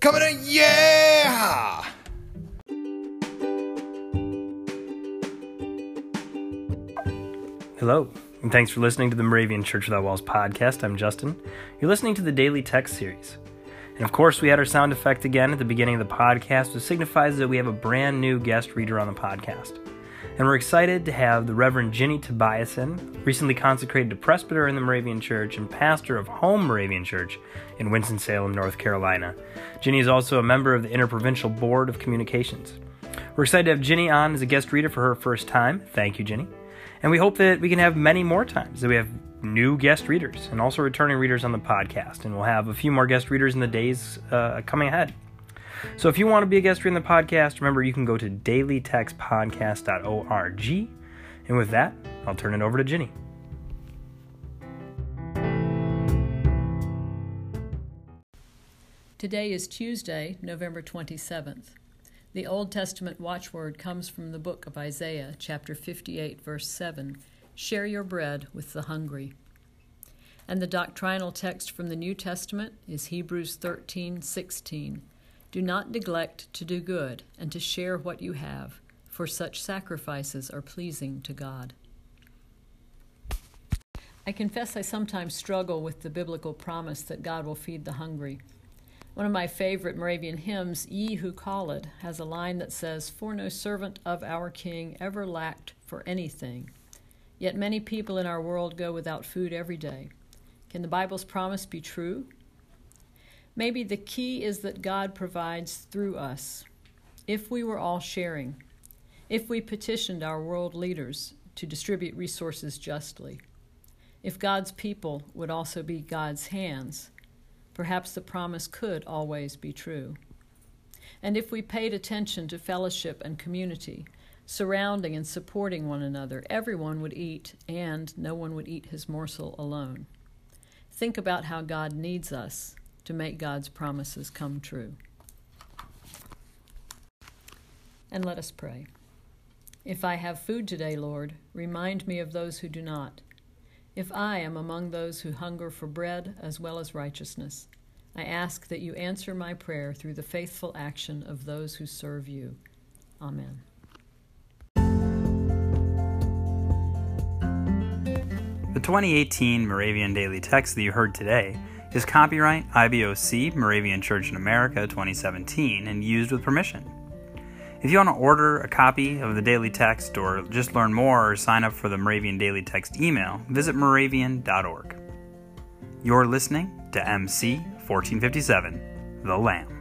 Coming in, yeah! Hello, and thanks for listening to the Moravian Church Without Walls podcast. I'm Justin. You're listening to the Daily Text series. And of course, we had our sound effect again at the beginning of the podcast, which signifies that we have a brand new guest reader on the podcast. And we're excited to have the Reverend Ginny Tobiasen, recently consecrated to presbyter in the Moravian Church and pastor of Home Moravian Church in Winston-Salem, North Carolina. Ginny is also a member of the Interprovincial Board of Communications. We're excited to have Ginny on as a guest reader for her first time. Thank you, Ginny. And we hope that we can have many more times, that we have new guest readers and also returning readers on the podcast. And we'll have a few more guest readers in the days coming ahead. So if you want to be a guest reader in the podcast, remember you can go to dailytextpodcast.org. And with that, I'll turn it over to Ginny. Today is Tuesday, November 27th. The Old Testament watchword comes from the book of Isaiah, chapter 58, verse 7. Share your bread with the hungry. And the doctrinal text from the New Testament is Hebrews 13:16. Do not neglect to do good and to share what you have, for such sacrifices are pleasing to God. I confess I sometimes struggle with the biblical promise that God will feed the hungry. One of my favorite Moravian hymns, Ye Who Call It, has a line that says, For no servant of our King ever lacked for anything. Yet many people in our world go without food every day. Can the Bible's promise be true? Maybe the key is that God provides through us. If we were all sharing, if we petitioned our world leaders to distribute resources justly, if God's people would also be God's hands, perhaps the promise could always be true. And if we paid attention to fellowship and community, surrounding and supporting one another, everyone would eat and no one would eat his morsel alone. Think about how God needs us to make God's promises come true. And let us pray. If I have food today, Lord, remind me of those who do not. If I am among those who hunger for bread as well as righteousness, I ask that you answer my prayer through the faithful action of those who serve you. Amen. The 2018 Moravian Daily Text that you heard today is copyright IBOC Moravian Church in America 2017 and used with permission. If you want to order a copy of the Daily Text or just learn more or sign up for the Moravian Daily Text email, visit moravian.org. You're listening to MC 1457, The Lamb.